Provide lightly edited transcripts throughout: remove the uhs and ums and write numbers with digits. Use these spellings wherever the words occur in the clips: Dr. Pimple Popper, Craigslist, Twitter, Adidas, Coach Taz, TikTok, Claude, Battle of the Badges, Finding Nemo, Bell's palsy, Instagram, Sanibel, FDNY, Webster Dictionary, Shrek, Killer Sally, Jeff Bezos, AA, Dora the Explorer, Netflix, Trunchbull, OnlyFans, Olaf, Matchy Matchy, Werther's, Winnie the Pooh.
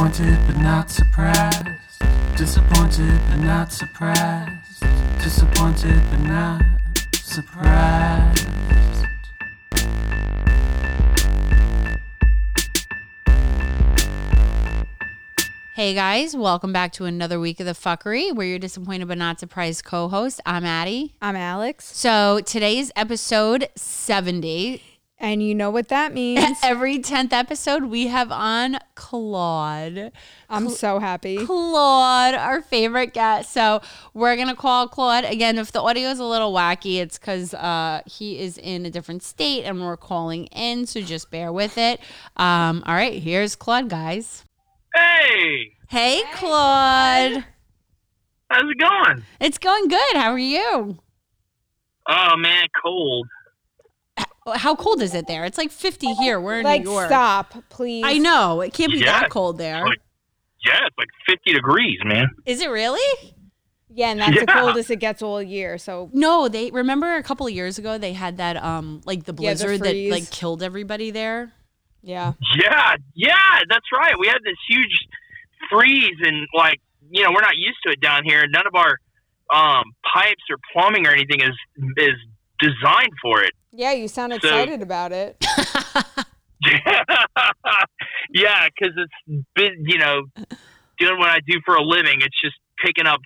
Disappointed but not surprised. Disappointed but not surprised. Disappointed but not surprised. Hey guys, welcome back to another week of The Fuckery. We're your disappointed but not surprised co-host. I'm Addie. I'm Alex. So today's episode 70. And you know what that means. Every 10th episode we have on Claude. I'm so happy. Claude, our favorite guest. So we're going to call Claude. Again, if the audio is a little wacky, it's because he is in a different state and we're calling in. So just bear with it. All right, here's Claude, guys. Hey. Hey, Claude. How's it going? It's going good. How are you? Oh, man, cold. How cold is it there? It's like 50 here. We're in New York. Stop, please. I know. It can't be that cold there. It's like 50 degrees, man. Is it really? Yeah, and that's the coldest it gets all year. So no, they remember a couple of years ago they had that the blizzard that killed everybody there. Yeah. Yeah, that's right. We had this huge freeze and we're not used to it down here. None of our pipes or plumbing or anything is designed for it. Yeah, you sound excited about it. Yeah, because it's been, doing what I do for a living. It's just picking up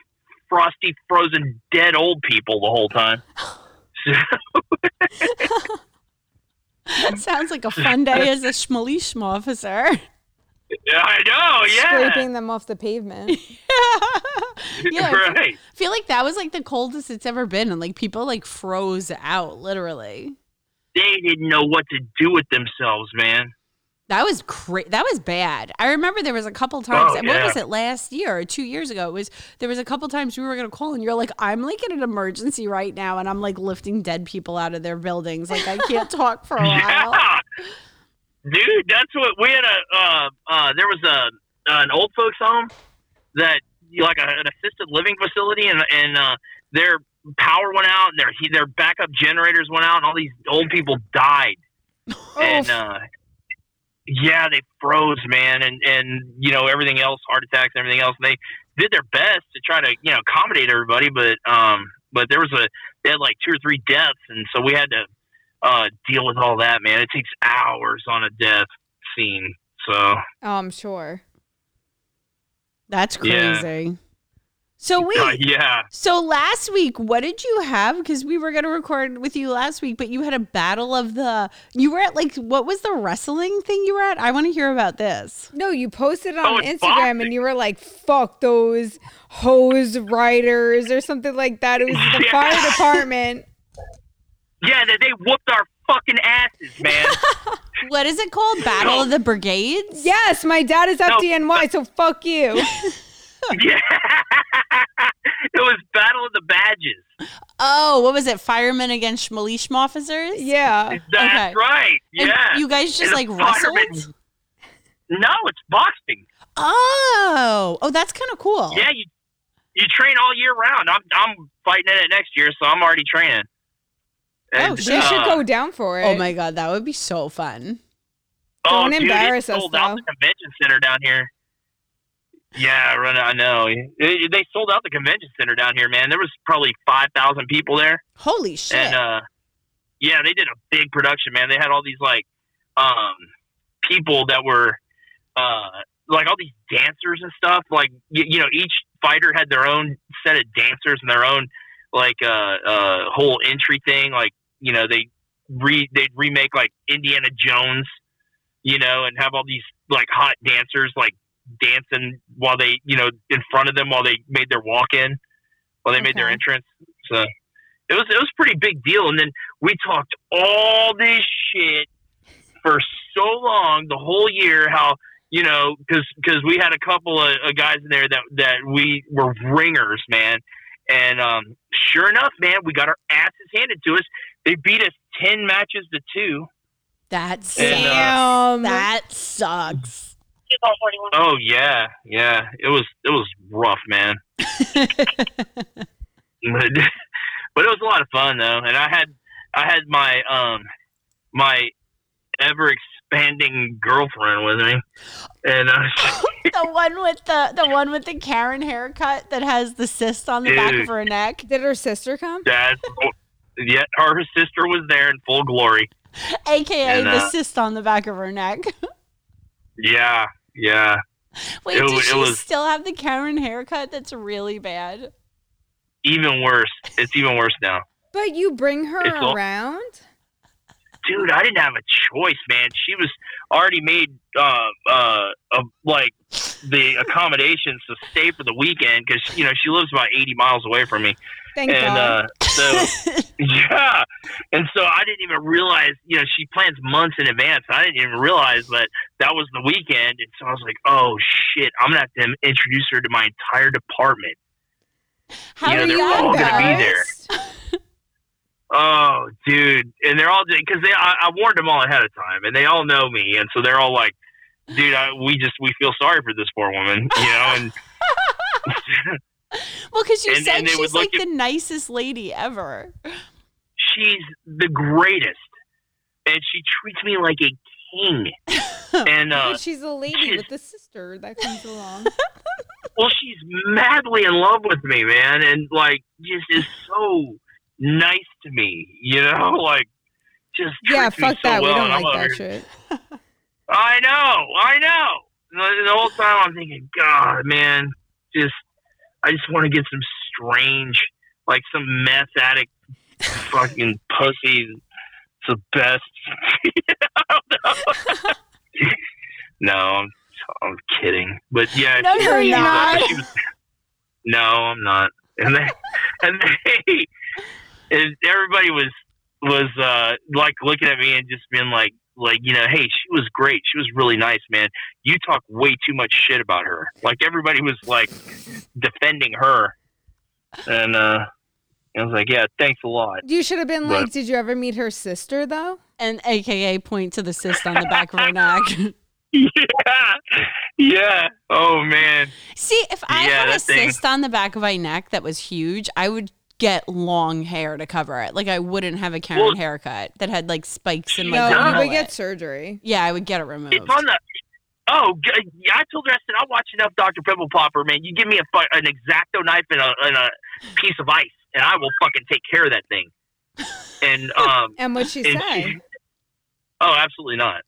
frosty, frozen, dead old people the whole time. That sounds like a fun day as a schmalish officer. I know, yeah. Scraping them off the pavement. Yeah, right. I feel like that was the coldest it's ever been, and people froze out, literally. They didn't know what to do with themselves, man. That was that was bad. I remember there was a couple times. Oh, What was it last year or 2 years ago? There was a couple times we were going to call, and you're like, "I'm in an emergency right now, and I'm lifting dead people out of their buildings. I can't talk for a while." Dude, that's what we had. There was an old folks home that an assisted living facility, and their power went out, and their backup generators went out, and all these old people died. Oh. And they froze, man, and everything else, heart attacks, and everything else. And they did their best to try to accommodate everybody, but there was they had 2 or 3 deaths, and so we had to. Deal with all that, man. It takes hours on a death scene. So I'm sure. That's crazy. Yeah. So wait. So last week, what did you have? Because we were going to record with you last week, but you had a battle of you were at what was the wrestling thing you were at? I want to hear about this. No, you posted on Instagram boxing. And you were like, fuck those hose riders or something like that. It was the fire department. Yeah, they whooped our fucking asses, man. What is it called? Battle of the Brigades? Yes, my dad is FDNY, so fuck you. Yeah. It was Battle of the Badges. Oh, what was it? Firemen against Schmalischm officers? Yeah. That's right. Yeah. And you guys just wrestled? Firemen. No, it's boxing. Oh, that's kind of cool. Yeah, you train all year round. I'm fighting in it next year, so I'm already training. Oh, she should go down for it. Oh my God, that would be so fun. Oh, don't embarrass us, sold out the convention center down here. Yeah, I know. They sold out the convention center down here, man. There was probably 5,000 people there. Holy shit. And, they did a big production, man. They had all these, people that were, all these dancers and stuff. Each fighter had their own set of dancers and their own, whole entry thing, they'd remake Indiana Jones, and have all these hot dancers dancing while they in front of them while they made their walk in, while they made their entrance. So it was a pretty big deal. And then we talked all this shit for so long the whole year how. Because we had a couple of guys in there that we were ringers, man. And sure enough, man, we got our asses handed to us. They beat us 10 matches to 2. That sucks. Oh yeah. It was rough, man. But it was a lot of fun though, and I had my ever expanding girlfriend with me, and the one with the Karen haircut that has the cyst on the back of her neck. Did her sister come? Yeah, her sister was there in full glory, aka the cyst on the back of her neck. Yeah. Wait, does she still have the Karen haircut? That's really bad. Even worse. It's even worse now. But you bring her around? Dude, I didn't have a choice, man. She was already made the accommodations to stay for the weekend because, she lives about 80 miles away from me. Thank God. Yeah. And so I didn't even realize, she plans months in advance. I didn't even realize that was the weekend. And so I was like, oh, shit, I'm going to have to introduce her to my entire department. They're all going to be there. Oh, dude. And they're all, because I warned them all ahead of time, and they all know me. And so they're all like, dude, we feel sorry for this poor woman, and well, because you said she's like the nicest lady ever. She's the greatest. And she treats me like a king. And she's a lady with a sister that comes along. Well, she's madly in love with me, man. And just is so nice to me, just treats me so well. We don't like that shit. I know. The whole time I'm thinking, God, man, I just want to get some strange, some meth addict fucking pussy. It's the best. I don't know. No, I'm kidding. But yeah. No, you're not. No, I'm not. And everybody was looking at me and just being hey, she was great. She was really nice, man. You talk way too much shit about her. Everybody was defending her. And I was like, yeah, thanks a lot. You should have been did you ever meet her sister though? And AKA point to the cyst on the back of her neck. Yeah. Oh man. See, if I had a cyst on the back of my neck that was huge, I would get long hair to cover it. I wouldn't have a Karen haircut that had spikes in my. No, I would get surgery. Yeah, I would get it removed. It's on the. Oh, I told her, I said, I watch enough Dr. Pimple Popper, man. You give me an X-Acto knife and a piece of ice, and I will fucking take care of that thing. And and what'd she say? Oh, absolutely not.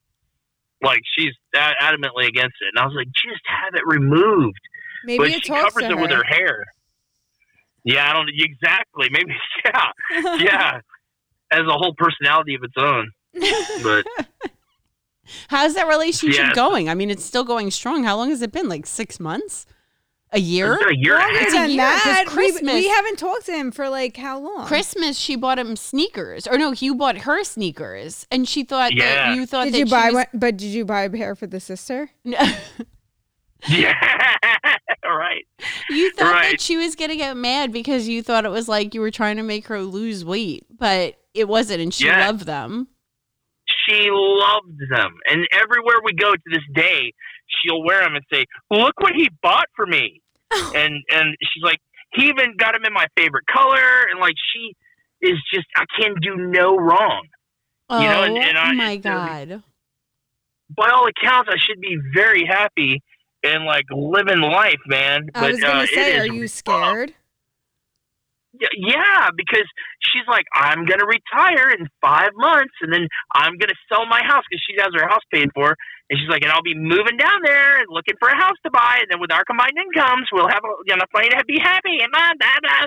She's adamantly against it, and I was like, just have it removed. Maybe but she covers it with her hair. Yeah, I don't exactly. Maybe, yeah. As a whole personality of its own. But how's that relationship going? I mean, it's still going strong. How long has it been? 6 months? A year? It's a year. We haven't talked to him for how long? Christmas, she bought him sneakers. Or no, you bought her sneakers, and she thought that you thought. Did that you buy one? But did you buy a pair for the sister? No. Yeah. Right. You thought that she was going to get mad because you thought it was you were trying to make her lose weight, but it wasn't, and she loved them. She loved them. And everywhere we go to this day, she'll wear them and say, look what he bought for me. And she's like, he even got him in my favorite color. And she is just, I can do no wrong. Oh, my God. By all accounts, I should be very happy and living life, man. I was gonna say, are you scared? Yeah, because she's like, I'm gonna retire in 5 months, and then I'm gonna sell my house because she has her house paid for, and she's like, and I'll be moving down there and looking for a house to buy, and then with our combined incomes, we'll have enough money to be happy, and blah, blah, blah.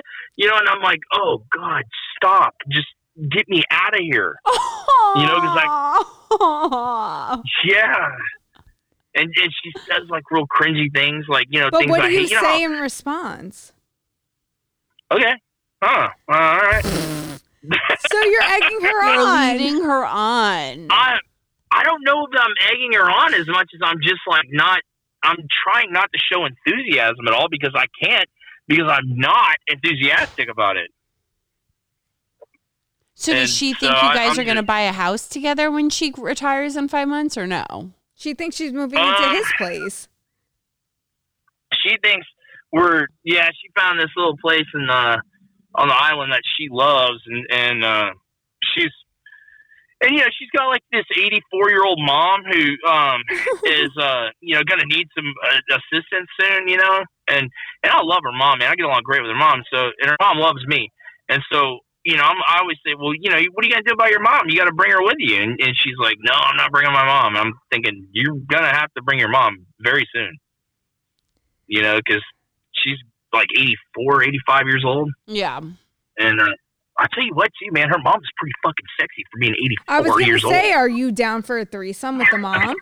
And I'm like, oh God, stop! Just get me out of here. Because yeah. And she says real cringy things, But things I hate. But what do you say in response? Okay. All right. So you're egging her on. You're leading her on. I don't know if I'm egging her on as much as I'm just I'm trying not to show enthusiasm at all because I can't, because I'm not enthusiastic about it. So does she think you guys are going to buy a house together when she retires in 5 months or no? She thinks she's moving into his place. She thinks she found this little place on the island that she loves, and she's And, you know, she's got, like, this 84-year-old mom who is, you know, going to need some assistance soon, you know. And I love her mom, man. I get along great with her mom. So, and her mom loves me. And so, you know, I always say, well, you know, what are you going to do about your mom? You got to bring her with you. And she's like, no, I'm not bringing my mom. I'm thinking, you're going to have to bring your mom very soon. You know, because she's, like, 84, 85 years old. Yeah. And, I tell you what, too, man, her mom's pretty fucking sexy for being 84 years old. I was going to say, are you down for a threesome with the mom?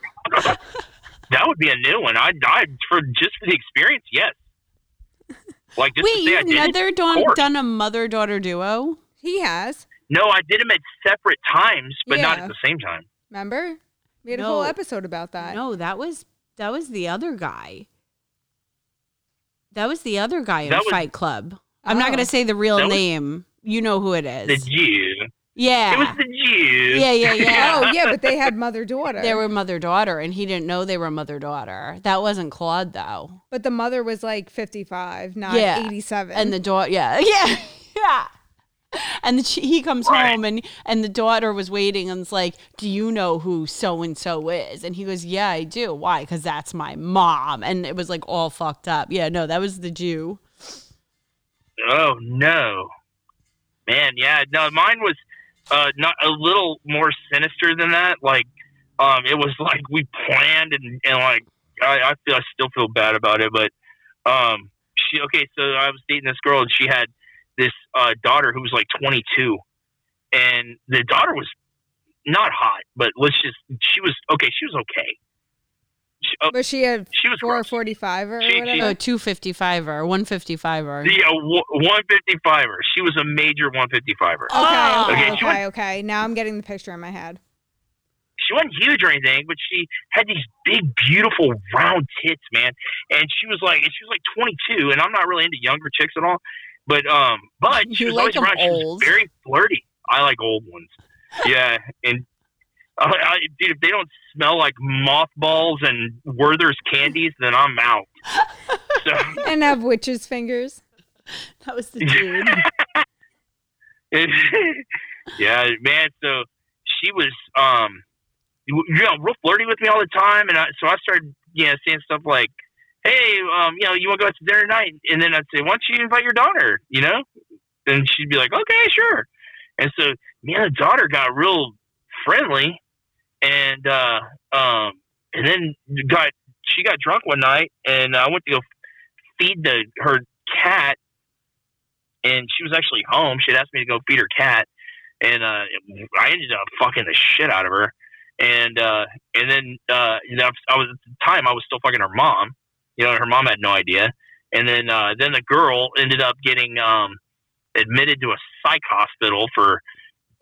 That would be a new one. For the experience, yes. Like, just wait, you've never done a mother-daughter duo? He has. No, I did them at separate times, but not at the same time. Remember? We had a whole episode about that. No, that was the other guy. That was the other guy in Fight Club. I'm not going to say the real name. You know who it is. The Jew. Yeah. It was the Jew. Yeah. Oh, yeah, but they had mother-daughter. They were mother-daughter, and he didn't know they were mother-daughter. That wasn't Claude, though. But the mother was, like, 55, not 87. And the daughter, yeah. And he comes home, and the daughter was waiting, and it's like, do you know who so-and-so is? And he goes, yeah, I do. Why? Because that's my mom. And it was, like, all fucked up. Yeah, no, that was the Jew. Oh, no. Man, yeah, no, mine was not a little more sinister than that. Like, it was like we planned, and like I still feel bad about it. But so I was dating this girl, and she had this daughter who was like 22, and the daughter was not hot, but she was okay. But she had 445 or whatever? 255 or 155 or 155 or. She was a major 155 or. Okay. Now I'm getting the picture in my head. She wasn't huge or anything, but she had these big, beautiful, round tits, man. And she was like 22, and I'm not really into younger chicks at all. But she was like always around. She was very flirty. I like old ones. Yeah, and. Dude, if they don't smell like mothballs and Werther's candies, then I'm out. So. And have witches' fingers. That was the dude. Yeah, man. So she was, real flirty with me all the time, and so I started, saying stuff like, "Hey, you want to go out to dinner tonight?" And then I'd say, "Why don't you invite your daughter?" You know, and she'd be like, "Okay, sure." And so, man, the daughter got real friendly. And and then she got drunk one night, and I went to go feed her cat, and she was actually home. She had asked me to go feed her cat, and I ended up fucking the shit out of her. And then I was at the time I was still fucking her mom. You know, her mom had no idea. And then the girl ended up getting admitted to a psych hospital for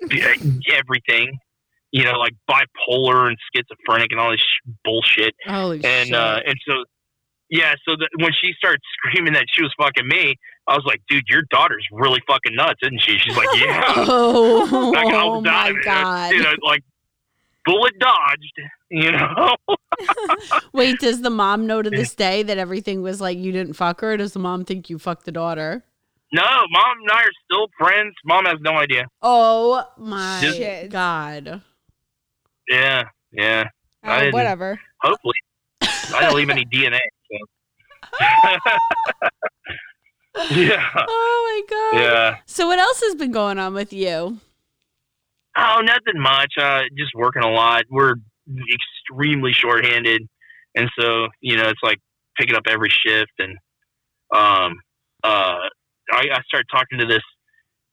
everything. You know, like bipolar and schizophrenic and all this bullshit. Holy shit. So when she started screaming that she was fucking me, I was like, dude, your daughter's really fucking nuts, isn't she? She's like, yeah. God. You know, like, bullet dodged, you know? Wait, does the mom know to this day that everything was like, you didn't fuck her? Or does the mom think you fucked the daughter? No, Mom and I are still friends. Mom has no idea. Oh, my God. Yeah. Whatever. Hopefully. I don't leave any DNA. So. Yeah. Oh, my God. Yeah. So what else has been going on with you? Oh, nothing much. Just working a lot. We're extremely shorthanded. And so, you know, it's like picking up every shift. And I started talking to this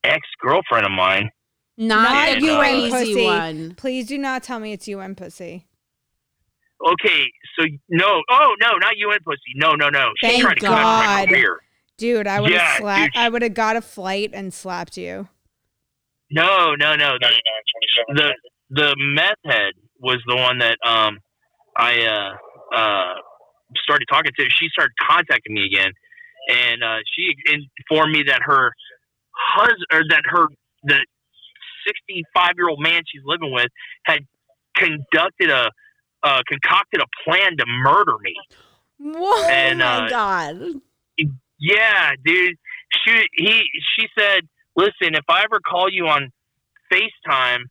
ex-girlfriend of mine. Not you and Pussy. One. Please do not tell me it's you and Pussy. Okay, so no. Oh, no, not you and Pussy. No. She's trying to come out of my career. Dude, I would have slapped. I would have got a flight and slapped you. No. The meth head was the one that I started talking to. She started contacting me again. And she informed me that her husband, or that the 65-year-old man she's living with, had concocted a plan to murder me. Whoa! And, my God. Yeah, dude. She said, "Listen, if I ever call you on FaceTime,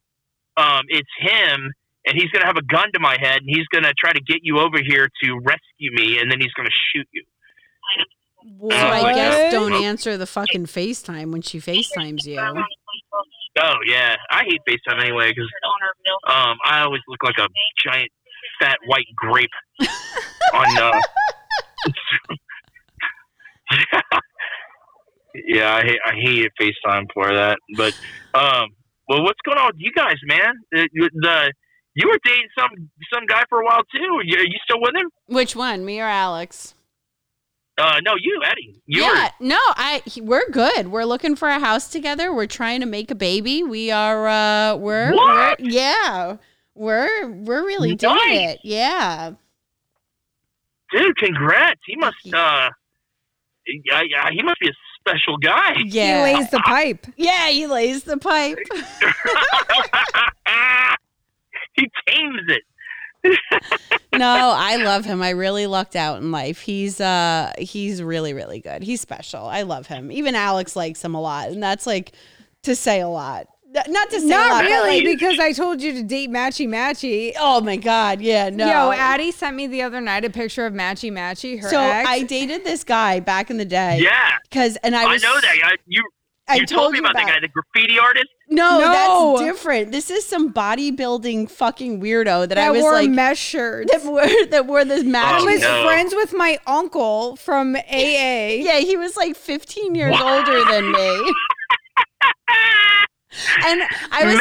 It's him, and he's going to have a gun to my head, and he's going to try to get you over here to rescue me, and then he's going to shoot you. Well, I guess don't answer the fucking FaceTime when she FaceTimes you. Oh, yeah. I hate FaceTime anyway, because I always look like a giant, fat, white grape on... Yeah, I hated FaceTime for that. But, well, what's going on with you guys, man? You were dating some guy for a while, too. Are you still with him? Which one, me or Alex? No, you, Eddie. We're good. We're looking for a house together. We're trying to make a baby. We are, we're really doing it. Yeah. Dude, congrats. He must be a special guy. Yeah. He lays the pipe. Yeah, he lays the pipe. He tames it. No, I love him. I really lucked out in life. He's really, really good. He's special. I love him. Even Alex likes him a lot, and that's like to say a lot. Not to say not a lot, really, because I told you to date Matchy Matchy. Oh my God, yeah, no. Yo, Addie sent me the other night a picture of Matchy Matchy. Her ex. I dated this guy back in the day. Yeah, I know that you told me about that guy, the graffiti artist. No, that's different. This is some bodybuilding fucking weirdo that I was wore like mesh shirts. That wore this match. I was friends with my uncle from AA. Yeah, he was like 15 years older than me. And I was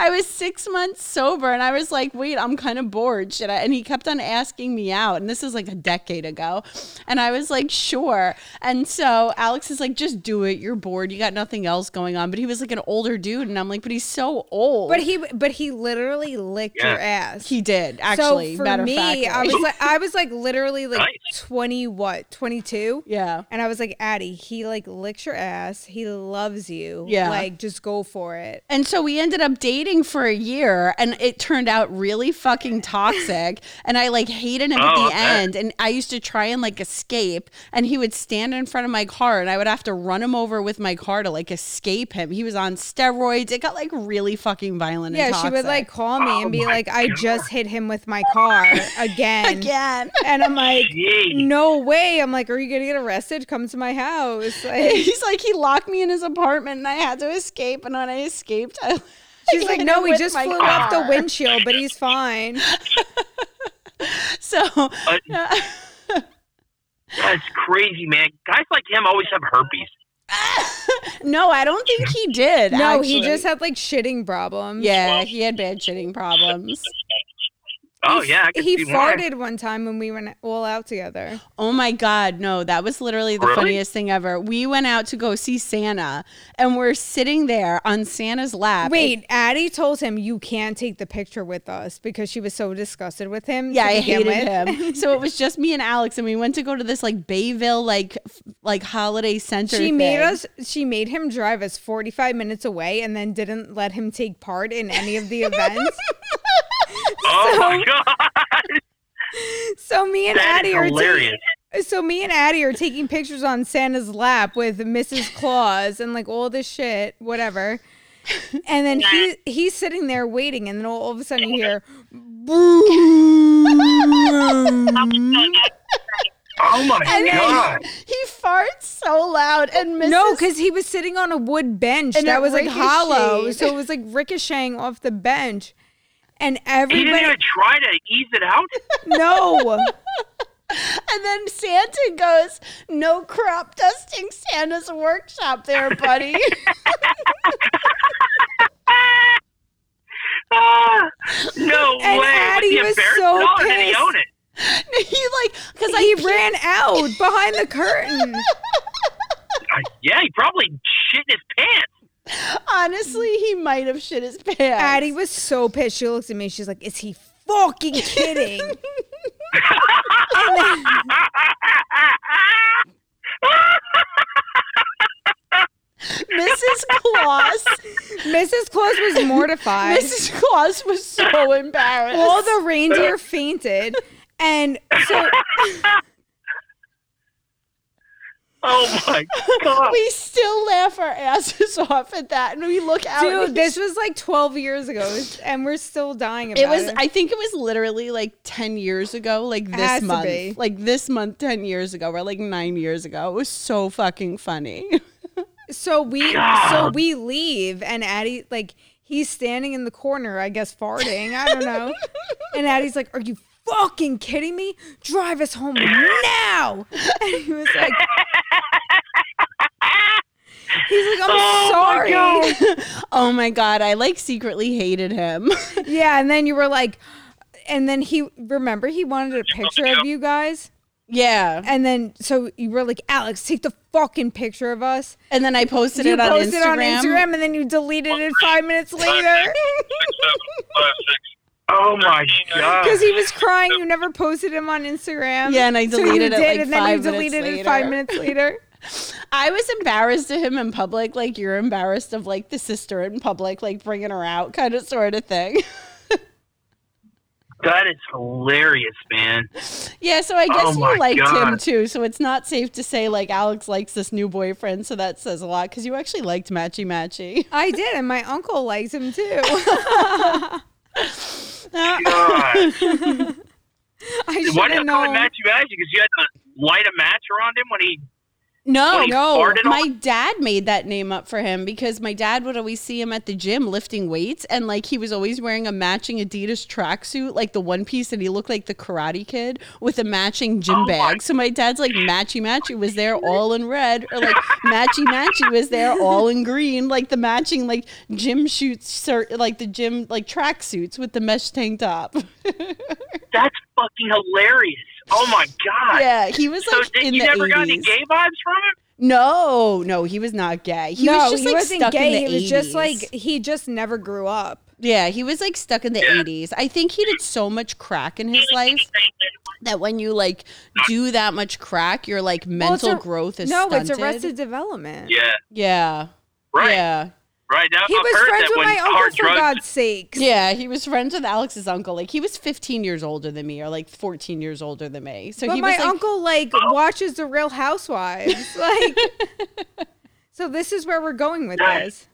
I was 6 months sober, and I was like, wait, I'm kind of bored. Should I? And he kept on asking me out. And this is like a decade ago. And I was like, sure. And so Alex is like, just do it. You're bored. You got nothing else going on. But he was like an older dude. And I'm like, but he's so old. But he literally licked your ass. He did, actually. So for me, I was like literally like 22? Yeah. And I was like, Addie, he like licks your ass. He loves you. Yeah. Like, just go for it. And so we ended up dating for a year, and it turned out really fucking toxic. And I like hated him at the end. And I used to try and like escape, and he would stand in front of my car, and I would have to run him over with my car to like escape him. He was on steroids. It got like really fucking violent and toxic. She would like call me and be like, I just hit him with my car again. And I'm like, no way. I'm like, are you going to get arrested? Come to my house. Like, he's like, he locked me in his apartment, and I had to escape, and when I escaped, she's like, no, he just flew off the windshield, but he's fine. So that's crazy, man. Guys like him always have herpes. No, I don't think he did. No, actually. He just had like shitting problems. Yeah, he had bad shitting problems. Oh, yeah. He farted one time when we went all out together. Oh, my God. No, that was literally the funniest thing ever. We went out to go see Santa, and we're sitting there on Santa's lap. Wait, Addie told him, you can't take the picture with us, because she was so disgusted with him. Yeah, I hated him. So it was just me and Alex, and we went to go to this like Bayville like holiday center thing. She made him drive us 45 minutes away, and then didn't let him take part in any of the events. Oh my God! So me and Addie are taking pictures on Santa's lap with Mrs. Claus and like all this shit, whatever. And then he's sitting there waiting, and then all of a sudden you hear boom. Oh my God! He farts so loud, and because he was sitting on a wood bench that was like hollow, so it was like ricocheting off the bench. And everybody... He didn't even try to ease it out? No. And then Santa goes, no crop dusting Santa's workshop there, buddy. No way. Addie was so pissed. Did he own it? He ran out behind the curtain. Yeah, he probably shit in his pants. Honestly, he might have shit his pants. Addie was so pissed. She looks at me. She's like, is he fucking kidding? Mrs. Claus was mortified. Mrs. Claus was so embarrassed. All the reindeer fainted. And so... Oh my God. We still laugh our asses off at that, and we look out. Dude, this was like 12 years ago, and we're still dying about it. I think it was literally like 10 years ago, like this month. Like this month, 10 years ago, or like 9 years ago. It was so fucking funny. So we leave, and Addie, like, he's standing in the corner, I guess, farting. I don't know. And Addie's like, are you fucking kidding me? Drive us home now. And he was like, I'm sorry. Oh my God. I like secretly hated him. Yeah. And then you were like, and then he wanted a picture of you guys. Yeah. And then, so you were like, Alex, take the fucking picture of us. And then I posted it on Instagram. You posted it on Instagram, and then you deleted it 5 minutes later. Oh my God. Because he was crying. You never posted him on Instagram. Yeah, and I deleted it like 5 minutes later. And then you deleted it 5 minutes later. I was embarrassed of him in public, like you're embarrassed of like the sister in public, like bringing her out kind of sort of thing. That is hilarious, man. Yeah, so I guess you liked him too. So it's not safe to say like Alex likes this new boyfriend. So that says a lot, because you actually liked Matchy Matchy. I did, and my uncle likes him too. Why did you call him Matchy Matchy? Because you had to light a match around him when he. No. My dad made that name up for him, because my dad would always see him at the gym lifting weights, and like he was always wearing a matching Adidas tracksuit, like the one piece, and he looked like the Karate Kid with a matching gym bag. So my dad's like, Matchy Matchy was there all in red, or like Matchy Matchy was there all in green, like the matching like gym shoots, like the gym like tracksuits with the mesh tank top. That's fucking hilarious. Oh my God. Yeah, he was like, so in the 80s. So you never got any gay vibes from him? No, he was not gay. He wasn't gay. He was just like, he just never grew up. Yeah, he was like stuck in the 80s. I think he did so much crack in his life that when you like do that much crack, your like mental growth is stunted. No, it's Arrested Development. Yeah. Right. Yeah. Right now, he was friends with my uncle, for God's sakes. Yeah, he was friends with Alex's uncle. Like, he was 15 years older than me, or like 14 years older than me. So my uncle like watches The Real Housewives. Like, so this is where we're going with this.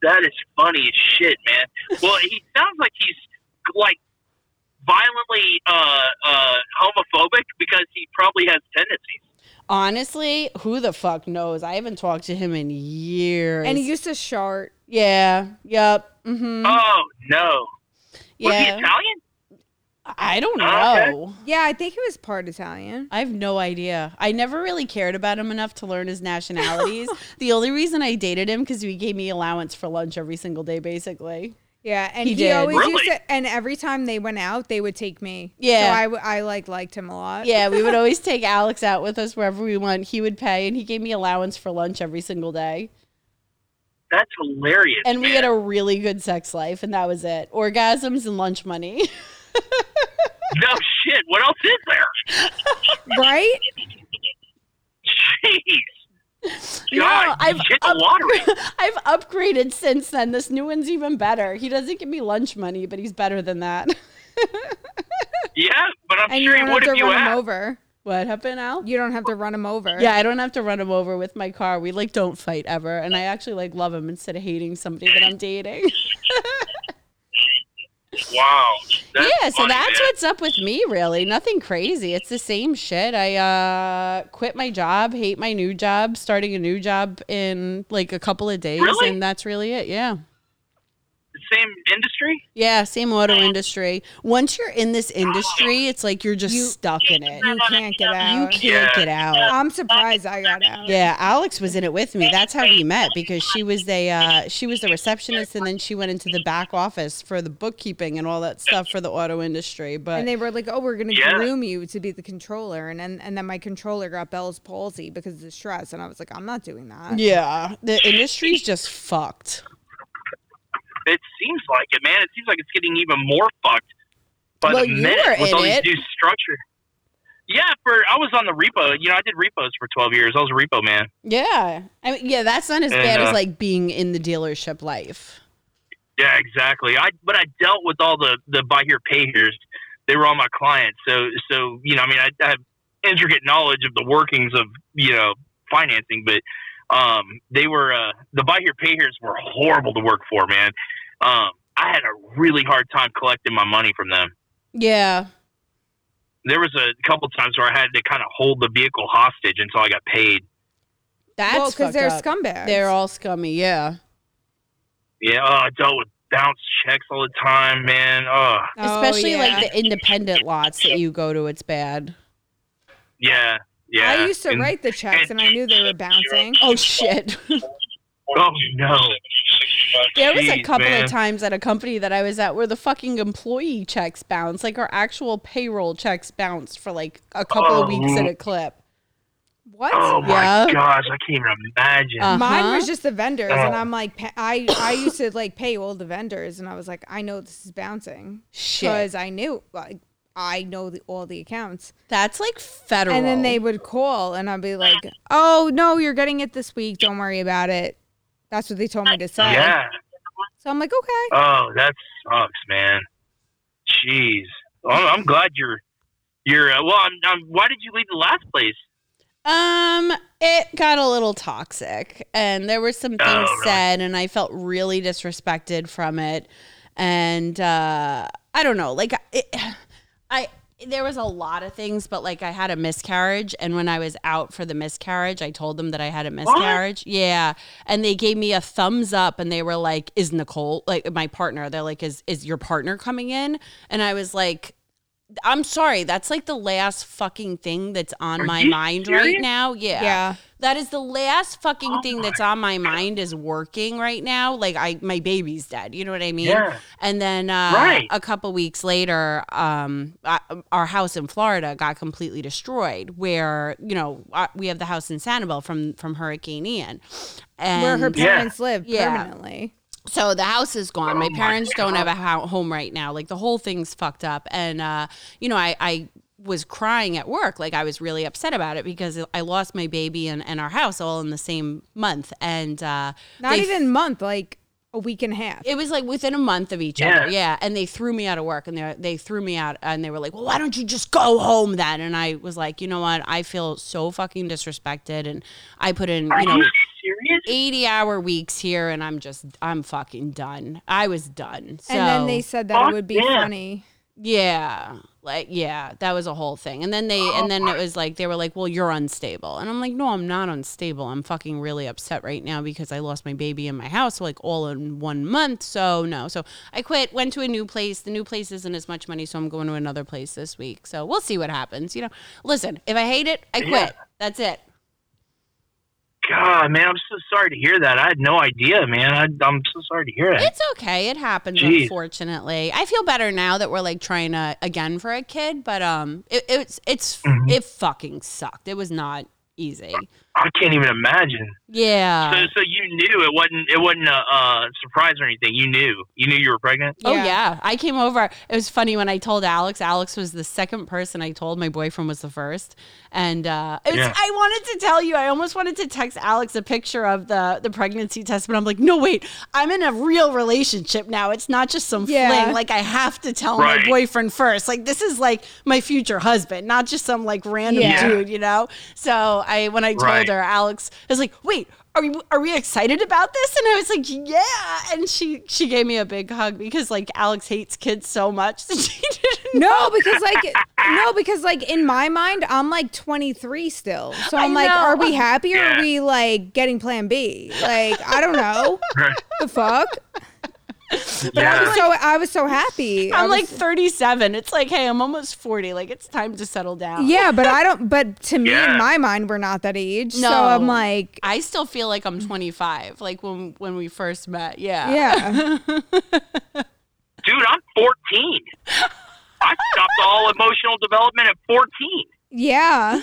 That is funny as shit, man. Well, he sounds like he's like violently homophobic, because he probably has tendencies. Honestly, who the fuck knows? I haven't talked to him in years. And he used to shart. Yeah. Yep. Mm-hmm. Oh, no. Yeah. Was he Italian? I don't know. Okay. Yeah, I think he was part Italian. I have no idea. I never really cared about him enough to learn his nationalities. The only reason I dated him, because he gave me allowance for lunch every single day, basically. Yeah, and he always used to, and every time they went out, they would take me. Yeah. So I like liked him a lot. Yeah, we would always take Alex out with us wherever we went. He would pay, and he gave me allowance for lunch every single day. That's hilarious, and we had a really good sex life, and that was it. Orgasms and lunch money. No shit, what else is there? Right? Jeez. God, no, I've upgraded since then. This new one's even better. He doesn't give me lunch money, but he's better than that. Yeah, but I'm sure he would if you asked. What happened, Al? You don't have to run him over. Yeah, I don't have to run him over with my car. We like don't fight ever, and I actually like love him instead of hating somebody that I'm dating. Wow. Yeah, so that's what's up with me, really. Nothing crazy. It's the same shit. I quit my job, hate my new job, starting a new job in like a couple of days. Really? And that's really it, yeah. Same industry? Yeah, same auto industry. Once you're in this industry, it's like you're just stuck in it. You can't get out. I'm surprised I got out. Yeah, Alex was in it with me. That's how we met, because she was the receptionist, and then she went into the back office for the bookkeeping and all that stuff for the auto industry. And they were like, oh, we're going to groom you to be the controller. And then my controller got Bell's palsy because of the stress. And I was like, I'm not doing that. Yeah, the industry's just fucked. It seems like it, man. It seems like it's getting even more fucked by the minute with all these new structure. Yeah, I was on the repo. You know, I did repos for 12 years. I was a repo man. Yeah. I mean, yeah, that's not as bad as, like, being in the dealership life. Yeah, exactly. But I dealt with all the buy here, pay here's. They were all my clients. So you know, I mean, I have intricate knowledge of the workings of, you know, financing, but they were the buy here pay here's were horrible to work for, man. I had a really hard time collecting my money from them. Yeah. There was a couple times where I had to kind of hold the vehicle hostage until I got paid. That's well, because they're scumbags. They're all scummy, yeah. Yeah, I dealt with bounce checks all the time, man. Especially like the independent lots that you go to, it's bad. Yeah, yeah. I used to write the checks, and I knew they were bouncing. Oh, shit. Oh, no. There was a couple of times at a company that I was at where the fucking employee checks bounced, like our actual payroll checks bounced for like a couple of weeks at a clip. What? Oh my gosh, I can't even imagine. Mine was just the vendors, and I'm like, I used to like pay all the vendors, and I was like, I know this is bouncing because I knew like I know all the accounts. That's like federal. And then they would call, and I'd be like, oh no, you're getting it this week. Don't worry about it. That's what they told me to say. Yeah. So I'm like, okay. Oh, that sucks, man. Jeez. I'm glad you're. Well, why did you leave the last place? It got a little toxic, and there were some things said, and I felt really disrespected from it. And I don't know, like there was a lot of things, but like I had a miscarriage, and when I was out for the miscarriage, I told them that I had a miscarriage. What? Yeah. And they gave me a thumbs up, and they were like, is Nicole, like my partner, they're like, is your partner coming in? And I was like, I'm sorry, that's like the last fucking thing that's on my mind right now. Yeah. That is the last fucking thing that's on my mind is working right now. Like my baby's dead. You know what I mean? Yeah. And then a couple weeks later, our house in Florida got completely destroyed where, you know, we have the house in Sanibel from Hurricane Ian. And where her parents live permanently. So the house is gone. My parents don't have a home right now. Like the whole thing's fucked up. And, you know, I was crying at work. Like I was really upset about it because I lost my baby and our house all in the same month. And not even month, like a week and a half. It was like within a month of each other. Yeah. And they threw me out of work, and they threw me out, and they were like, well, why don't you just go home then? And I was like, you know what? I feel so fucking disrespected. And I put in, you know, 80-hour weeks here, and I'm fucking done. I was done. So. And then they said that it would be funny. Yeah. Like, yeah, that was a whole thing. And then it was like, they were like, well, you're unstable. And I'm like, no, I'm not unstable. I'm fucking really upset right now because I lost my baby in my house, like all in 1 month. So no. So I quit, went to a new place. The new place isn't as much money. So I'm going to another place this week. So we'll see what happens. You know, listen, if I hate it, I quit. Yeah. That's it. God, man, I'm so sorry to hear that. I had no idea, man. I'm so sorry to hear that. It's okay. It happens, unfortunately. I feel better now that we're, like, trying to, again, for a kid, but it fucking sucked. It was not easy. I can't even imagine. Yeah. So you knew it wasn't a surprise or anything. You knew you were pregnant. Yeah. Oh yeah, I came over. It was funny when I told Alex. Alex was the second person I told. My boyfriend was the first, and I wanted to tell you. I almost wanted to text Alex a picture of the pregnancy test, but I'm like, no, wait, I'm in a real relationship now. It's not just some fling. Like I have to tell my boyfriend first. Like this is like my future husband, not just some like random dude, you know. So when I told her, Alex is like, wait, are we excited about this? And I was like, yeah. And she gave me a big hug because like Alex hates kids so much that she didn't know. Because in my mind, I'm like 23 still. So I'm like, are we happy or are we like getting plan B? Like, I don't know. The fuck? But I was so happy. I'm like 37. It's like, hey, I'm almost 40. Like it's time to settle down. Yeah, but to me in my mind, we're not that age. No. So I'm like, I still feel like I'm 25. Like when we first met. Yeah. Yeah. Dude, I'm 14. I stopped all emotional development at 14. Yeah.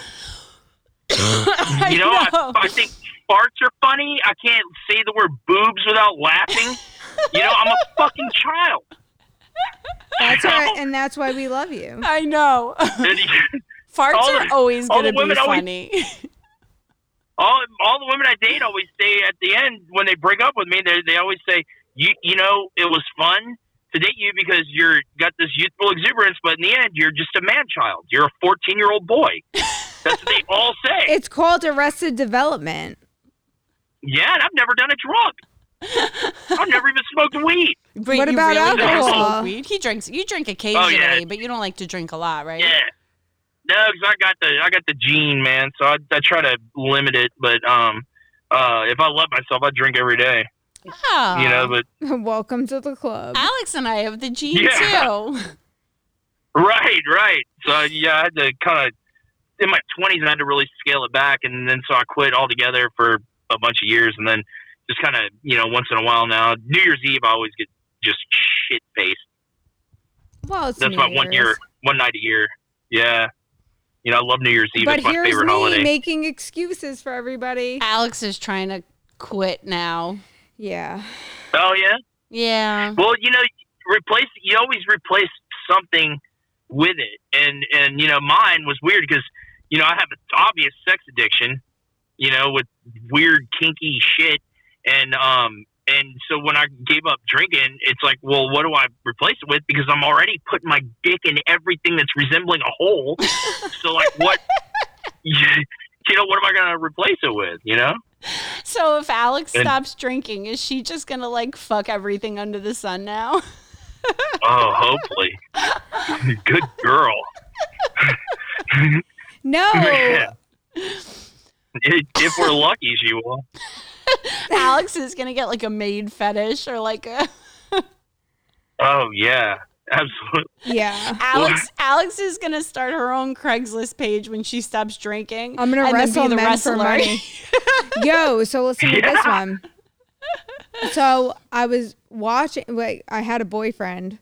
You know, I think farts are funny. I can't say the word boobs without laughing. You know, I'm a fucking child. That's why, and that's why we love you. I know. Farts are always going to be funny. All the women I date always say at the end when they break up with me, they always say, you know, it was fun. to date you because you're got this youthful exuberance, but in the end, you're just a man-child. You're a 14-year-old boy. That's what they all say. It's called Arrested Development. Yeah, and I've never done a drug. I've never even smoked weed. But what about really alcohol? He drinks. You drink occasionally, but you don't like to drink a lot, right? Yeah. No, because I got the gene, man. So I try to limit it, but if I let myself, I drink every day. Oh. You know, but welcome to the club. Alex and I have the gene too. Right. So yeah, I had to kind of in my 20s, I had to really scale it back, and then so I quit altogether for a bunch of years, and then just kind of once in a while now. New Year's Eve, I always get just shit faced. Well, it's that's about one night a year. Yeah. You know, I love New Year's Eve. It's my favorite holiday. But here's me making excuses for everybody. Alex is trying to quit now. Yeah. Oh, yeah? Yeah. Well, you always replace something with it. And mine was weird because, I have an obvious sex addiction, with weird, kinky shit. And so when I gave up drinking, it's like, well, what do I replace it with? Because I'm already putting my dick in everything that's resembling a hole. So, like, what? What am I going to replace it with? So if Alex stops drinking, is she just going to fuck everything under the sun now? Oh, hopefully. Good girl. No. Yeah. If we're lucky, she will. Alex is going to get a maid fetish or a... Oh, yeah. Absolutely. Yeah. Alex is going to start her own Craigslist page when she stops drinking. I'm going to wrestle the men for money. Yo, so listen to this one. So I was watching, I had a boyfriend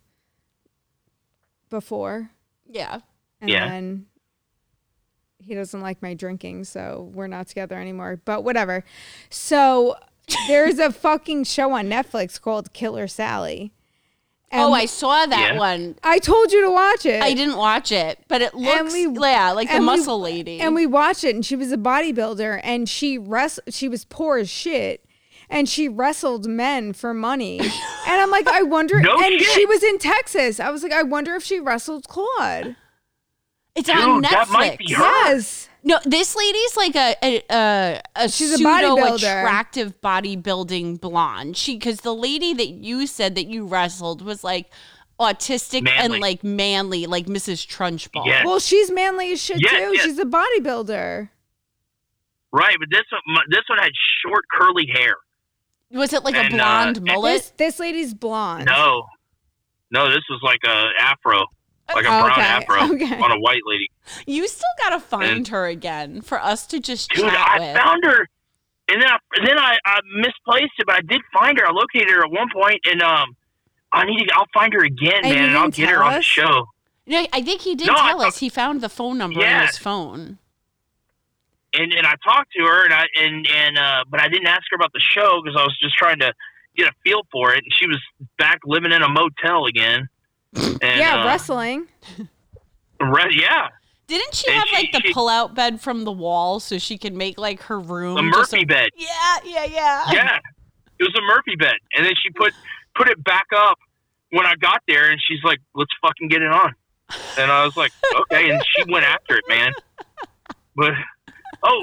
before. Yeah. And then he doesn't like my drinking, so we're not together anymore, but whatever. So there's a fucking show on Netflix called Killer Sally. And I saw that one. I told you to watch it. I didn't watch it, but it looks like the muscle lady. And we watched it, and she was a bodybuilder, and she was poor as shit, and she wrestled men for money. And I'm like, I wonder. No and shit. She was in Texas. I was like, I wonder if she wrestled Claude. It's on Netflix. That might be her. Yes. No, this lady's a pseudo-attractive bodybuilding blonde. Because the lady that you said that you wrestled was autistic manly. And manly, like Mrs. Trunchbull. Yes. Well, she's manly as shit too. Yes. She's a bodybuilder. Right, but this one had short curly hair. Was it a blonde mullet? This lady's blonde. No, this was like a afro. Like a brown afro on a white lady. You still gotta find her again for us to just chat with. Dude, I found her, and then I misplaced it, but I did find her. I located her at one point, and I'll find her again, man, and I'll get her on the show. No, I think he did tell us he found the phone number on his phone. And I talked to her, but I didn't ask her about the show because I was just trying to get a feel for it, and she was back living in a motel again. And, wrestling. Didn't she have the pull-out bed from the wall so she could make her room? The Murphy bed. Yeah. It was a Murphy bed, and then she put it back up when I got there, and she's like, "Let's fucking get it on." And I was like, "Okay," and she went after it, man. But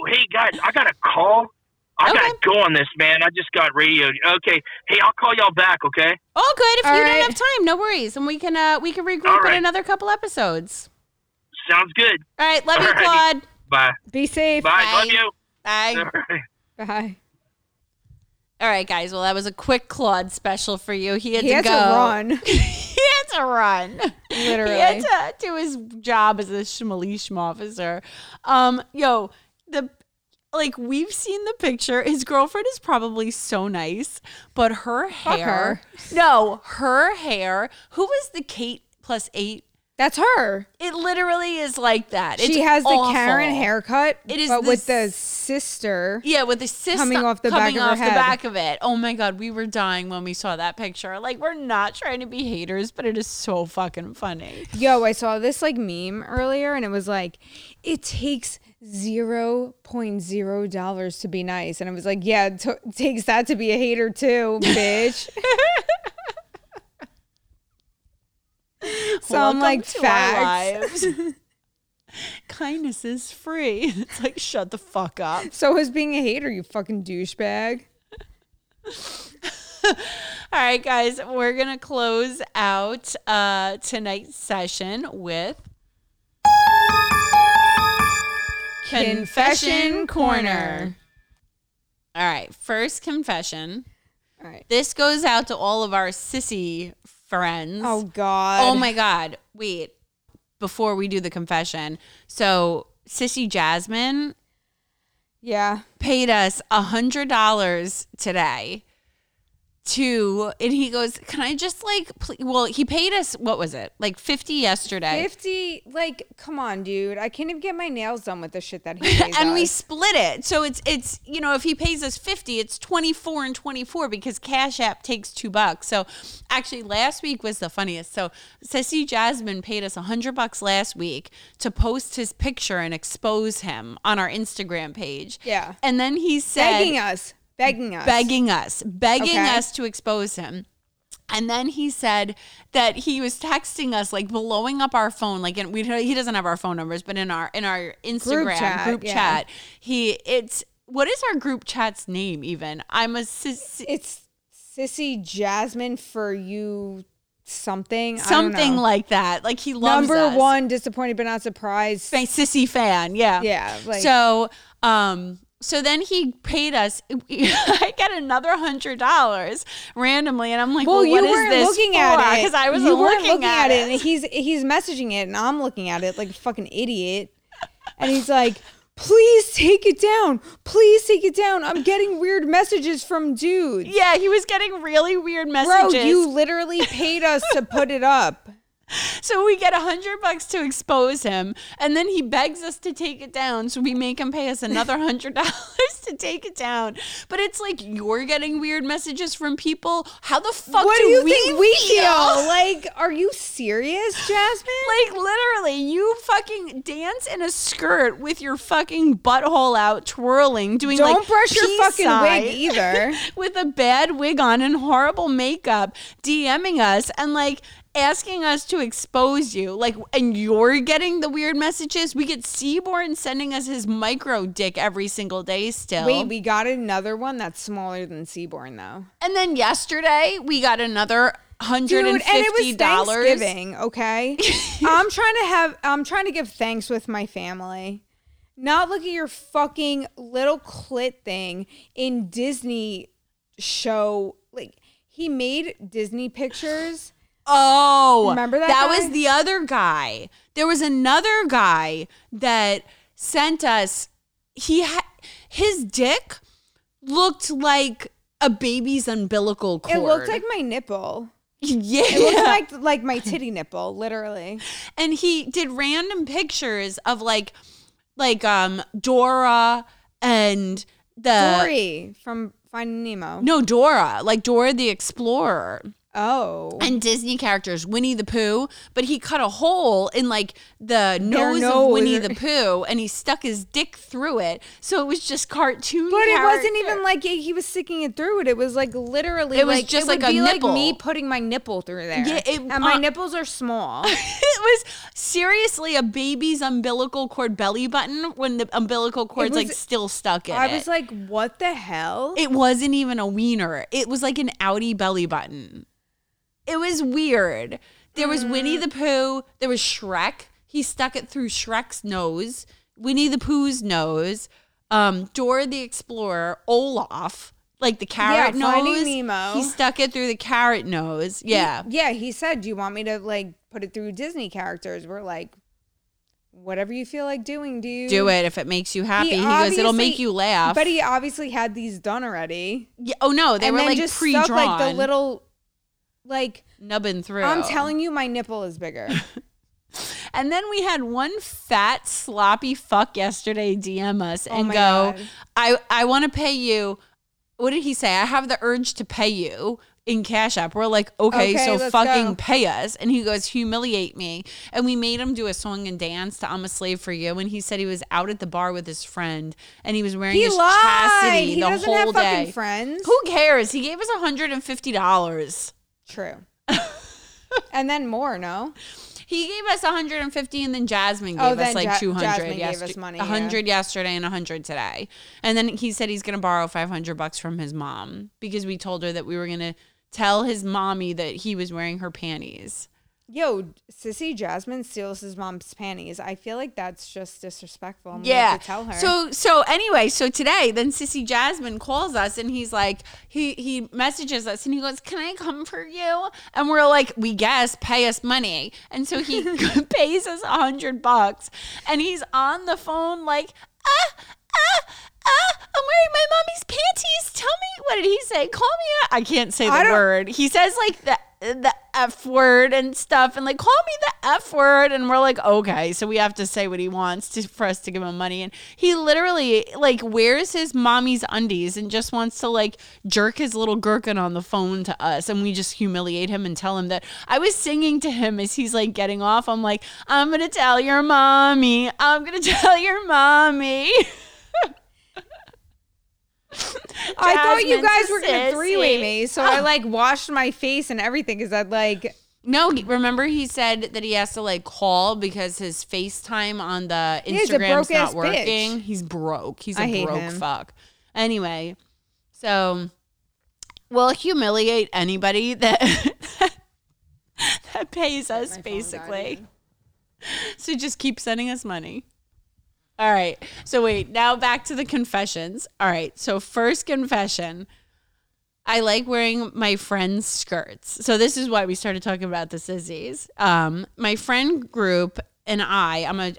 hey guys, I got a call. I gotta go on this, man. I just got radioed. Okay. Hey, I'll call y'all back, okay? Oh, good. If you don't have time, no worries. And we can regroup in another couple episodes. Sounds good. All right. Love you, Claude. Bye. Be safe. Bye. Love you. Bye. Bye. All right, guys. Well, that was a quick Claude special for you. He had to run. He had to run. Literally. He had to do his job as a Shmalish officer. We've seen the picture. His girlfriend is probably so nice, but her hair. No, her hair. Who was the Kate +8? That's her. It literally is like that. She has the Karen haircut. It is, but with the sister. Yeah, with the sister coming off the back of it. Oh my God, we were dying when we saw that picture. We're not trying to be haters, but it is so fucking funny. Yo, I saw this meme earlier, and it was it takes $0.0 to be nice, and I was like, yeah, it takes that to be a hater too, bitch. Sound like facts. Kindness is free. It's like, shut the fuck up. So is being a hater, you fucking douchebag. All right, guys, we're going to close out tonight's session with Confession Corner. All right, first confession. All right. This goes out to all of our sissy friends. Oh, God. Oh, my God. Wait, before we do the confession. So, Sissy Jasmine paid us $100 today. And he goes, can I just he paid us, what was it? Like 50 yesterday. 50, like, come on, dude. I can't even get my nails done with the shit that he pays And us. We split it. So it's, you know, if he pays us 50, it's 24 and 24 because Cash App takes $2. So actually last week was the funniest. So Sissy Jasmine paid us $100 last week to post his picture and expose him on our Instagram page. Yeah. And then he said. Begging us to expose him. And then he said that he was texting us, like blowing up our phone. Like, and he doesn't have our phone numbers, but in our Instagram group chat, what is our group chat's name even? I'm a sissy. It's Sissy Jasmine for you. Something I don't know. Like that. Like he loves us. Number one, disappointed, but not surprised. Sissy fan. Yeah. Yeah. Like, so then he paid us. I got another $100 randomly, and I'm like, "Well, what is this looking for?" At it because I was looking at it, and he's messaging it, and I'm looking at it like a fucking idiot. And he's like, "Please take it down. Please take it down. I'm getting weird messages from dudes." Yeah, he was getting really weird messages. Bro, you literally paid us to put it up. So we get $100 to expose him, and then he begs us to take it down. So we make him pay us another $100 to take it down. But it's like, you're getting weird messages from people. How the fuck do you think we feel? Like, are you serious, Jasmine? Like, literally, you fucking dance in a skirt with your fucking butthole out, twirling, doing Don't like brush your fucking wig either, with a bad wig on and horrible makeup, DMing us and like. Asking us to expose you, like, and you're getting the weird messages. We get Seaborn sending us his micro dick every single day still. Wait, we got another one that's smaller than Seaborn though. And then yesterday we got another $150. Dude, and it was Thanksgiving, okay? I'm trying to give thanks with my family. Not look at your fucking little clit thing in Disney show. Like, he made Disney pictures. Oh, remember that guy? Was the other guy. There was another guy that sent us. His dick looked like a baby's umbilical cord. It looked like my nipple. Yeah, it looked like my titty nipple, literally. And he did random pictures of like Dora and Dory from Finding Nemo. No, Dora, like Dora the Explorer. Oh. And Disney characters, Winnie the Pooh, but he cut a hole in like the nose of Winnie the Pooh and he stuck his dick through it. So it was just cartoon But character. It wasn't even like he was sticking it through it. It was like literally it was like, just it like would a be nipple. Like me putting my nipple through there. Yeah, and my nipples are small. It was seriously a baby's umbilical cord belly button when the umbilical cord's was, like still stuck in it. I was like, what the hell? It wasn't even a wiener. It was like an outie belly button. It was weird. There was Winnie the Pooh. There was Shrek. He stuck it through Shrek's nose. Winnie the Pooh's nose. Dora the Explorer. Olaf. Like the carrot nose. Finding Nemo. He stuck it through the carrot nose. Yeah. He said, do you want me to like put it through Disney characters? We're like, whatever you feel like doing, dude. Do it if it makes you happy. He goes, it'll make you laugh. But he obviously had these done already. Yeah, oh, no. They were like pre-drawn. Stuff, like the little... Like nubbing through. I'm telling you, my nipple is bigger. And then we had one fat sloppy fuck yesterday DM us and God. I want to pay you. What did he say? I have the urge to pay you in Cash App. We're like, okay so fucking pay us. And he goes, humiliate me. And we made him do a song and dance to I'm a Slave for You. And he said he was out at the bar with his friend and he was wearing his chastity the whole day. He doesn't have fucking friends. Who cares? He gave us $150. True. And then more, no? He gave us $150, and then Jasmine gave us like $200. Jasmine gave us money. $100 yesterday and $100 today. And then he said he's going to borrow $500 from his mom because we told her that we were going to tell his mommy that he was wearing her panties. Yo, sissy Jasmine steals his mom's panties. I feel like that's just disrespectful. I'm gonna have to tell her. So anyway, so today, then sissy Jasmine calls us and he's like, he messages us and he goes, "Can I come for you?" And we're like, "We guess, pay us money." And so he pays us $100, and he's on the phone like, I'm wearing my mommy's panties. Tell me, what did he say? Call me. I can't say the word. He says like the F word and stuff, and like, "Call me the F word," and we're like, okay, so we have to say what he wants for us to give him money. And he literally like wears his mommy's undies and just wants to like jerk his little gherkin on the phone to us, and we just humiliate him and tell him that I was singing to him as he's like getting off. I'm like, "I'm gonna tell your mommy, I'm gonna tell your mommy." Jasmine, I thought you guys were gonna three-way me, so I like washed my face and everything because I'd like. No, remember he said that he has to like call because his FaceTime on the Instagram's not working. Bitch. He's broke. He's a broke fuck. Anyway, so we'll humiliate anybody that pays us basically. So just keep sending us money. All right. So wait, now back to the confessions. All right. So first confession, I like wearing my friend's skirts. So this is why we started talking about the sissies. My friend group and I'm a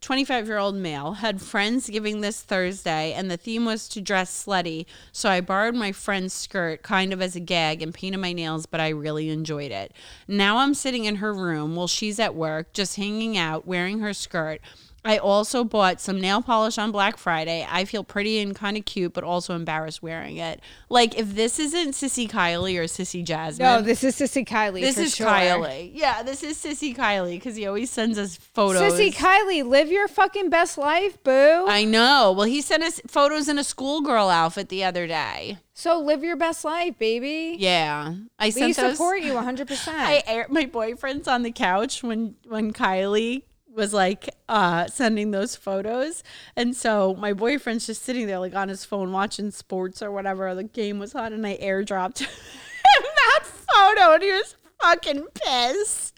25-year-old male, had Friendsgiving this Thursday, and the theme was to dress slutty. So I borrowed my friend's skirt kind of as a gag and painted my nails, but I really enjoyed it. Now I'm sitting in her room while she's at work, just hanging out, wearing her skirt. I also bought some nail polish on Black Friday. I feel pretty and kind of cute, but also embarrassed wearing it. Like, if this isn't Sissy Kylie or Sissy Jasmine. No, this is Sissy Kylie. This is sure. Kylie. Yeah, this is Sissy Kylie because he always sends us photos. Sissy Kylie, live your fucking best life, boo. I know. Well, he sent us photos in a schoolgirl outfit the other day. So live your best life, baby. Yeah. We support you 100%. My boyfriend's on the couch when Kylie was like sending those photos, and so my boyfriend's just sitting there like on his phone watching sports or whatever, the game was on, and I airdropped him that photo, and he was fucking pissed.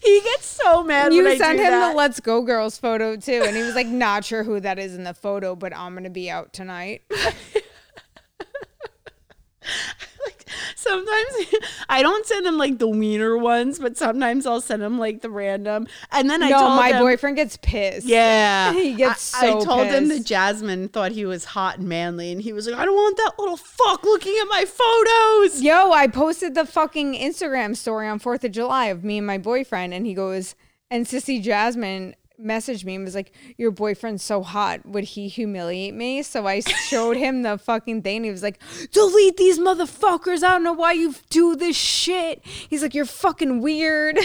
He gets so mad when I do that. You sent him the Let's Go Girls photo too, and he was like, "Not sure who that is in the photo, but I'm gonna be out tonight." Sometimes I don't send him like the wiener ones, but sometimes I'll send him like the random. And then my boyfriend gets pissed. Yeah, he gets so pissed. I told him that Jasmine thought he was hot and manly, and he was like, "I don't want that little fuck looking at my photos." Yo, I posted the fucking Instagram story on 4th of July of me and my boyfriend, and he goes, and Sissy Jasmine messaged me and was like, "Your boyfriend's so hot, would he humiliate me?" So I showed him the fucking thing, and he was like, "Delete these motherfuckers, I don't know why you do this shit." He's like, "You're fucking weird."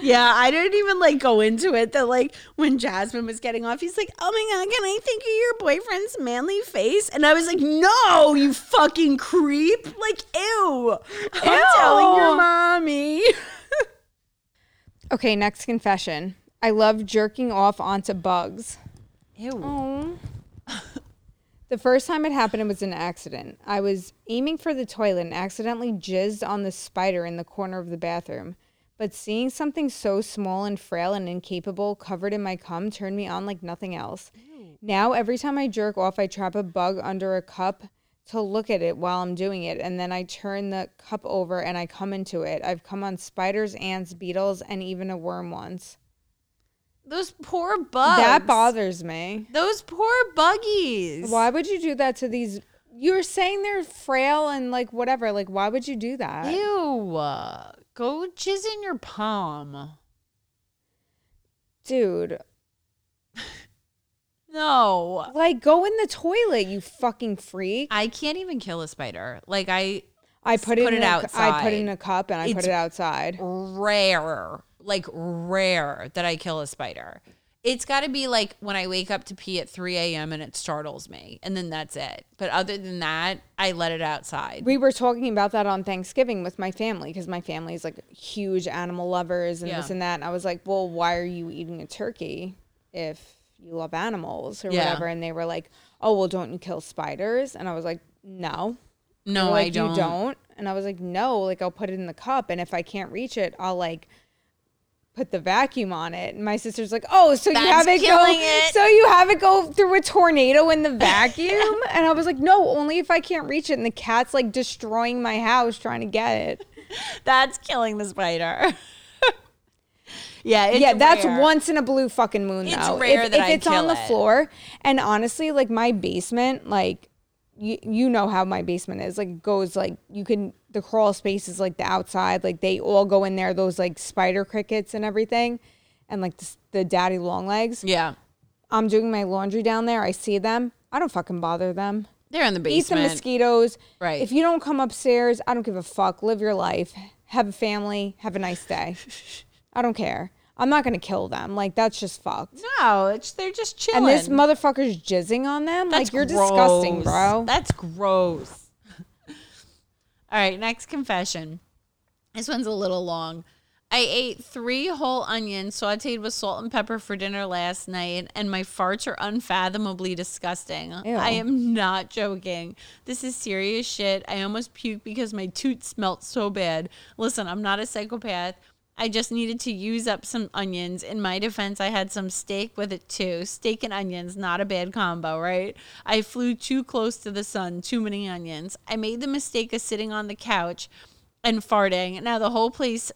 Yeah, I didn't even like go into it that like when Jasmine was getting off, he's like, "Oh my god, can I think of your boyfriend's manly face?" And I was like, "No, you fucking creep, like ew. I'm telling your mommy." Okay, next confession. I love jerking off onto bugs. Ew. The first time it happened, it was an accident. I was aiming for the toilet and accidentally jizzed on the spider in the corner of the bathroom. But seeing something so small and frail and incapable covered in my cum turned me on like nothing else. Ew. Now, every time I jerk off, I trap a bug under a cup to look at it while I'm doing it, and then I turn the cup over and I come into it. I've come on spiders, ants, beetles, and even a worm once. Those poor bugs. That bothers me. Those poor buggies. Why would you do that to these? You're saying they're frail and like whatever. Like, why would you do that? Ew. Go jizz in your palm. Dude. No. Like, go in the toilet, you fucking freak. I can't even kill a spider. Like, I put it outside. I put it in a cup and I put it outside. Rare. Like, rare that I kill a spider. It's got to be like when I wake up to pee at 3 a.m. and it startles me. And then that's it. But other than that, I let it outside. We were talking about that on Thanksgiving with my family because my family is like huge animal lovers and this and that. And I was like, well, why are you eating a turkey if you love animals or whatever? And they were like, oh, well, don't you kill spiders? And I was like, no. No, like, I don't. You don't? And I was like, no, like I'll put it in the cup. And if I can't reach it, I'll like put the vacuum on it. And my sister's like, oh, so that's you have it go through a tornado in the vacuum? And I was like, no, only if I can't reach it. And the cat's like destroying my house trying to get it. That's killing the spider. Yeah, that's rare. Once in a blue fucking moon, though. It's rare if it's on the floor. And honestly, like my basement, like you know how my basement is, like goes like you can, the crawl spaces, like the outside, like they all go in there, those like spider crickets and everything, and like the daddy long legs. Yeah, I'm doing my laundry down there. I see them. I don't fucking bother them. They're in the basement. Eat the mosquitoes. Right. If you don't come upstairs, I don't give a fuck. Live your life. Have a family. Have a nice day. I don't care. I'm not going to kill them. Like, that's just fucked. No, they're just chilling. And this motherfucker's jizzing on them? That's like, you're gross. Disgusting, bro. That's gross. All right, next confession. This one's a little long. I ate 3 whole onions sauteed with salt and pepper for dinner last night, and my farts are unfathomably disgusting. Ew. I am not joking. This is serious shit. I almost puked because my toot smelt so bad. Listen, I'm not a psychopath. I just needed to use up some onions. In my defense, I had some steak with it too. Steak and onions, not a bad combo, right? I flew too close to the sun, too many onions. I made the mistake of sitting on the couch and farting. Now the whole place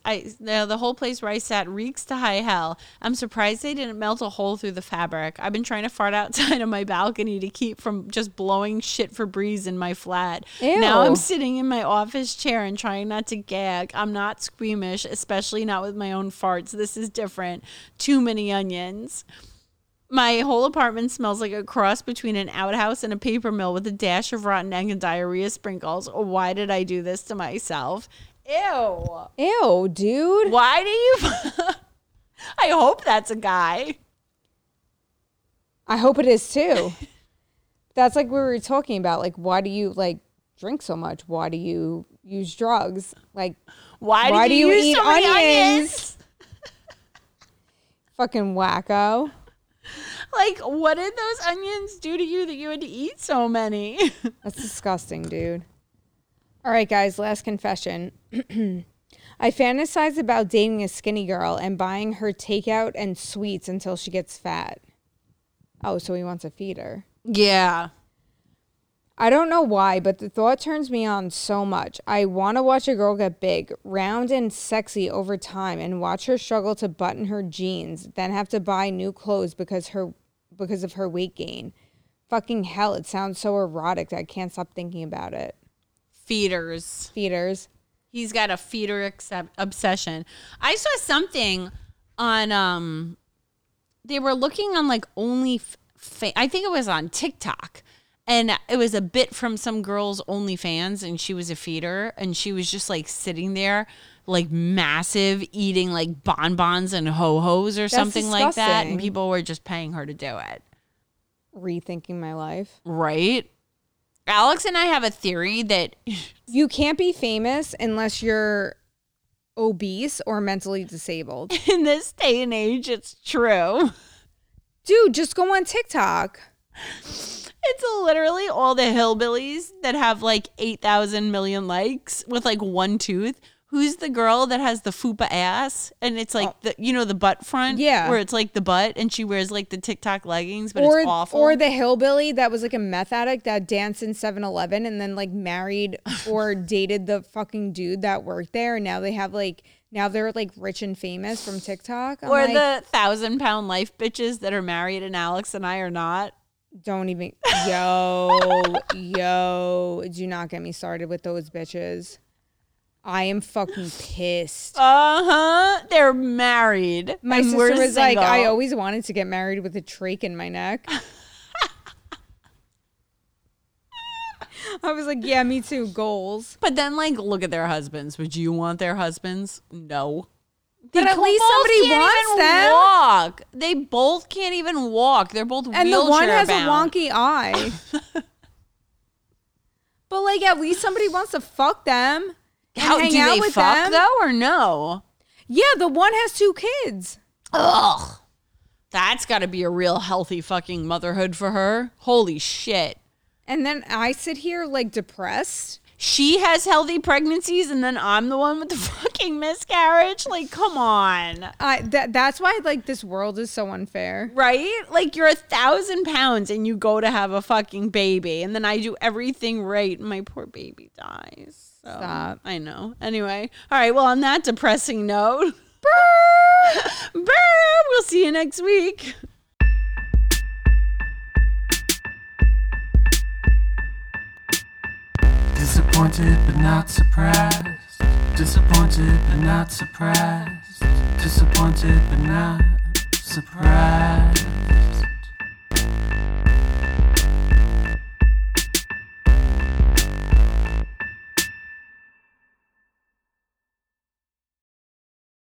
where I sat reeks to high hell. I'm surprised they didn't melt a hole through the fabric. I've been trying to fart outside on my balcony to keep from just blowing shit for breeze in my flat. Ew. Now I'm sitting in my office chair and trying not to gag. I'm not squeamish, especially not with my own farts. This is different. Too many onions. My whole apartment smells like a cross between an outhouse and a paper mill with a dash of rotten egg and diarrhea sprinkles. Why did I do this to myself? Ew. Ew, dude. Why do you? I hope that's a guy. I hope it is too. That's like we were talking about. Like, why do you like drink so much? Why do you use drugs? Like, why do you eat so many onions? Fucking wacko. Like, what did those onions do to you that you had to eat so many? That's disgusting, dude. All right, guys, last confession. I fantasize about dating a skinny girl and buying her takeout and sweets until she gets fat. Oh, so he wants to feed her. Yeah. I don't know why, but the thought turns me on so much. I want to watch a girl get big, round and sexy over time and watch her struggle to button her jeans, then have to buy new clothes because of her weight gain. Fucking hell, it sounds so erotic that I can't stop thinking about it. Feeders. He's got a feeder obsession. I saw something on they were looking on like I think it was on TikTok. And it was a bit from some girl's OnlyFans, and she was a feeder, and she was just, like, sitting there, like, massive, eating, like, bonbons and ho-hos or that's something disgusting. Like that. And people were just paying her to do it. Rethinking my life. Right? Alex and I have a theory that... you can't be famous unless you're obese or mentally disabled. In this day and age, it's true. Dude, just go on TikTok. It's literally all the hillbillies that have like 8,000 million likes with like one tooth. Who's the girl that has the fupa ass? And it's like, the butt front? Yeah. Where it's like the butt and she wears like the TikTok leggings, but it's awful. Or the hillbilly that was like a meth addict that danced in 7-Eleven and then like married or dated the fucking dude that worked there. And now they have like... now they're like rich and famous from TikTok. I'm or like, the 1,000-pound life bitches that are married and Alex and I are not. Don't even, do not get me started with those bitches. I am fucking pissed. Uh-huh. They're married. My sister was single. Like, I always wanted to get married with a trach in my neck. I was like, yeah, me too, goals. But then like, look at their husbands. Would you want their husbands? No. But at least somebody wants them. Walk. They both can't even walk. They're both wheelchair bound. And the one has a wonky eye. But like, at least somebody wants to fuck them. How do they fuck though, or no? Yeah, the one has two kids. Ugh, that's got to be a real healthy fucking motherhood for her. Holy shit. And then I sit here like depressed. She has healthy pregnancies, and then I'm the one with the fucking miscarriage. Like, come on. That's why, like, this world is so unfair, right? Like, you're 1,000 pounds, and you go to have a fucking baby, and then I do everything right, and my poor baby dies. So, stop. I know. Anyway, all right. Well, on that depressing note, we'll see you next week. Disappointed but not surprised. Disappointed but not surprised. Disappointed but not surprised.